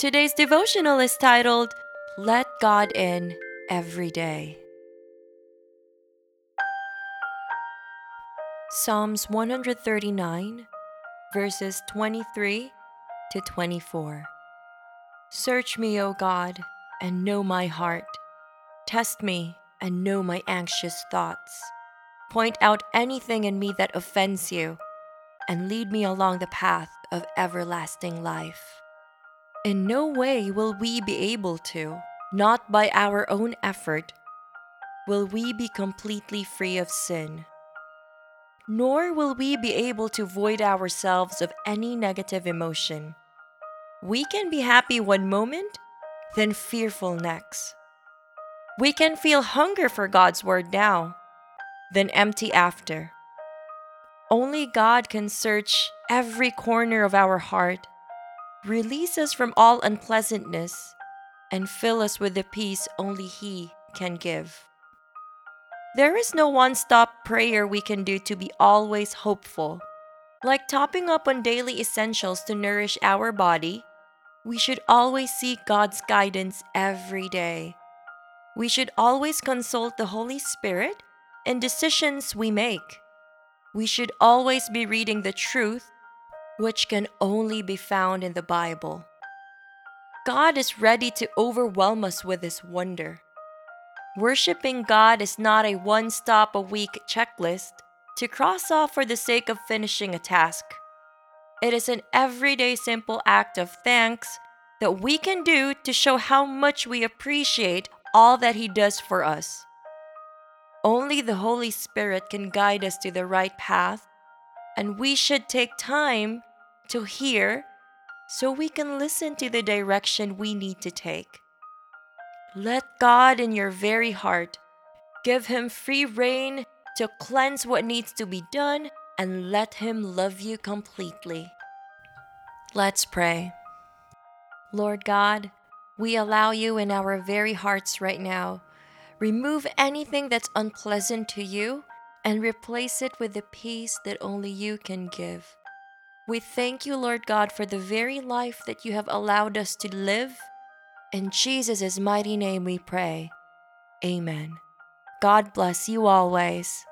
Today's devotional is titled, Let God In Every Day. Psalms 139, verses 23 to 24. Search me, O God, and know my heart. Test me and know my anxious thoughts. Point out anything in me that offends you, and lead me along the path of everlasting life. In no way will we be able to, not by our own effort, will we be completely free of sin. Nor will we be able to void ourselves of any negative emotion. We can be happy one moment, then fearful next. We can feel hunger for God's word now, then empty after. Only God can search every corner of our heart, release us from all unpleasantness, and fill us with the peace only He can give. There is no one-stop prayer we can do to be always hopeful. Like topping up on daily essentials to nourish our body, we should always seek God's guidance every day. We should always consult the Holy Spirit in decisions we make. We should always be reading the truth, which can only be found in the Bible. God is ready to overwhelm us with His wonder. Worshipping God is not a one-stop-a-week checklist to cross off for the sake of finishing a task. It is an everyday simple act of thanks that we can do to show how much we appreciate all that He does for us. Only the Holy Spirit can guide us to the right path, and we should take time to hear so we can listen to the direction we need to take. Let God in your very heart. Give Him free rein to cleanse what needs to be done, and let Him love you completely. Let's pray. Lord God, we allow You in our very hearts right now. Remove anything that's unpleasant to You and replace it with the peace that only You can give. We thank You, Lord God, for the very life that You have allowed us to live. In Jesus' mighty name we pray. Amen. God bless you always.